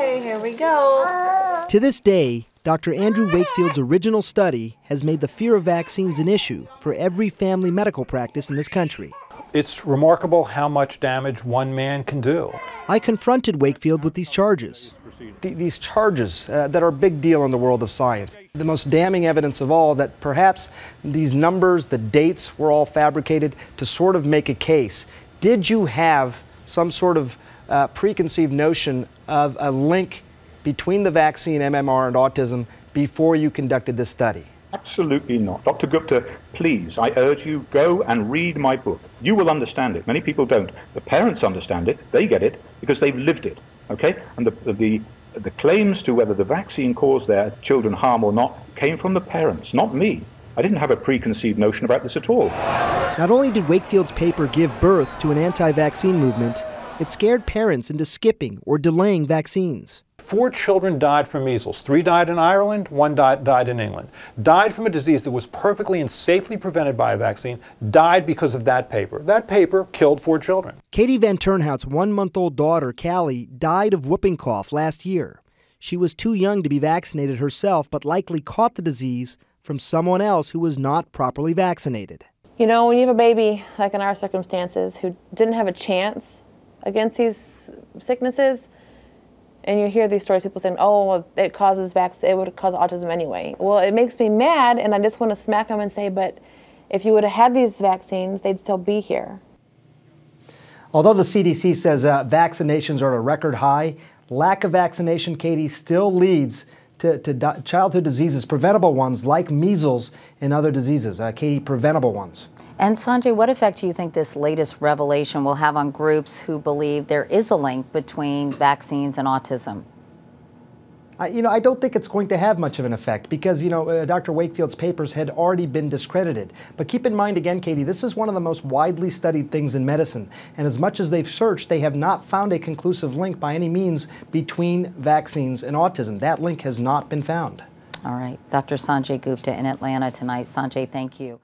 Okay, here we go. To this day, Dr. Andrew Wakefield's original study has made the fear of vaccines an issue for every family medical practice in this country. It's remarkable how much damage one man can do. I confronted Wakefield with these charges. These charges that are a big deal in the world of science. The most damning evidence of all that perhaps these numbers, the dates, were all fabricated to sort of make a case. Did you have some sort of preconceived notion of a link between the vaccine, MMR, and autism before you conducted this study? Absolutely not. Dr. Gupta, please, I urge you, go and read my book. You will understand it. Many people don't. The parents understand it. They get it because they've lived it. Okay? And the claims to whether the vaccine caused their children harm or not came from the parents, not me. I didn't have a preconceived notion about this at all. Not only did Wakefield's paper give birth to an anti-vaccine movement, it scared parents into skipping or delaying vaccines. 4 children died from measles. 3 died in Ireland, 1 died in England. Died from a disease that was perfectly and safely prevented by a vaccine, died because of that paper. That paper killed 4 children. Katie Van Turnhout's 1-month-old daughter, Callie, died of whooping cough last year. She was too young to be vaccinated herself, but likely caught the disease from someone else who was not properly vaccinated. You know, when you have a baby, like in our circumstances, who didn't have a chance against these sicknesses, and you hear these stories, people saying, oh, well, it would cause autism anyway. Well, it makes me mad, and I just want to smack them and say, but if you would have had these vaccines, they'd still be here. Although the CDC says vaccinations are at a record high, lack of vaccination, Katie, still leads to childhood diseases, preventable ones like measles and other diseases. Katie, preventable ones. And Sanjay, what effect do you think this latest revelation will have on groups who believe there is a link between vaccines and autism? You know, I don't think it's going to have much of an effect because, you know, Dr. Wakefield's papers had already been discredited. But keep in mind again, Katie, this is one of the most widely studied things in medicine. And as much as they've searched, they have not found a conclusive link by any means between vaccines and autism. That link has not been found. All right. Dr. Sanjay Gupta in Atlanta tonight. Sanjay, thank you.